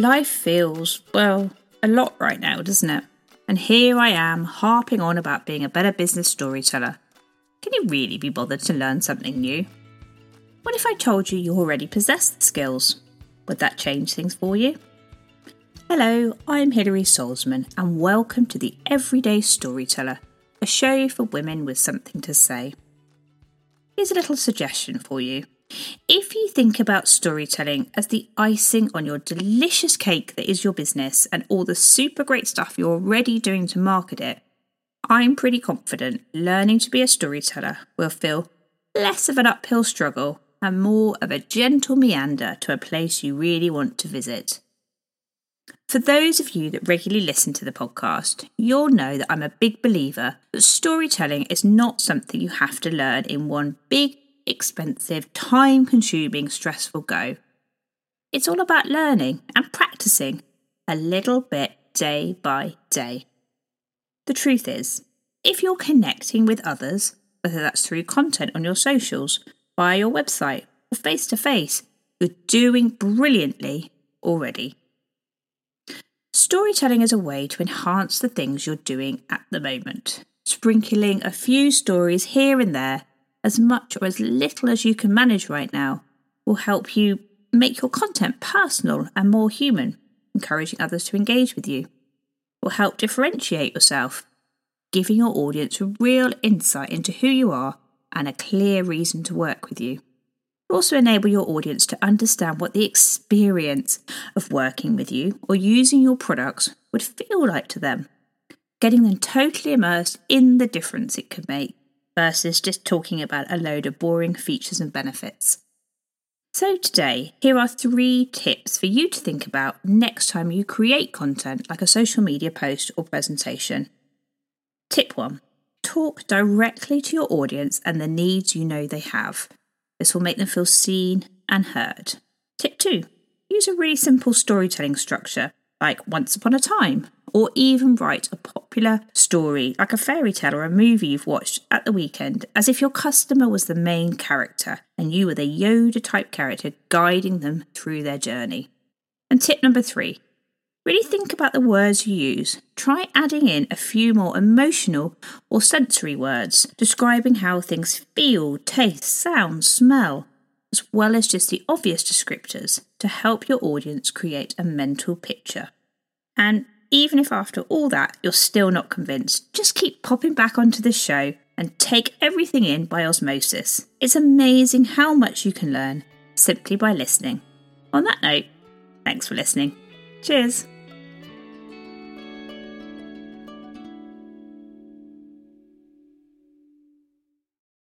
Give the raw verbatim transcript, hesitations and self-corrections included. Life feels, well, a lot right now, doesn't it? And here I am harping on about being a better business storyteller. Can you really be bothered to learn something new? What if I told you you already possess the skills? Would that change things for you? Hello, I'm Hilary Salzman and welcome to The Everyday Storyteller, a show for women with something to say. Here's a little suggestion for you. If you think about storytelling as the icing on your delicious cake that is your business and all the super great stuff you're already doing to market it, I'm pretty confident learning to be a storyteller will feel less of an uphill struggle and more of a gentle meander to a place you really want to visit. For those of you that regularly listen to the podcast, you'll know that I'm a big believer that storytelling is not something you have to learn in one big, expensive, time-consuming, stressful go. It's all about learning and practicing a little bit day by day. The truth is, if you're connecting with others, whether that's through content on your socials, via your website, or face-to-face, you're doing brilliantly already. Storytelling is a way to enhance the things you're doing at the moment, sprinkling a few stories here and there. As much or as little as you can manage right now will help you make your content personal and more human, encouraging others to engage with you. It will help differentiate yourself, giving your audience a real insight into who you are and a clear reason to work with you. It will also enable your audience to understand what the experience of working with you or using your products would feel like to them, getting them totally immersed in the difference it could make. Versus just talking about a load of boring features and benefits. So today, here are three tips for you to think about next time you create content like a social media post or presentation. Tip one, talk directly to your audience and the needs you know they have. This will make them feel seen and heard. Tip two, use a really simple storytelling structure like once upon a time, or even write a popular story like a fairy tale or a movie you've watched at the weekend as if your customer was the main character and you were the Yoda type character guiding them through their journey. And tip number three, really think about the words you use. Try adding in a few more emotional or sensory words describing how things feel, taste, sound, smell, as well as just the obvious descriptors to help your audience create a mental picture. And even if after all that you're still not convinced, just keep popping back onto the show and take everything in by osmosis. It's amazing how much you can learn simply by listening. On that note, thanks for listening. Cheers.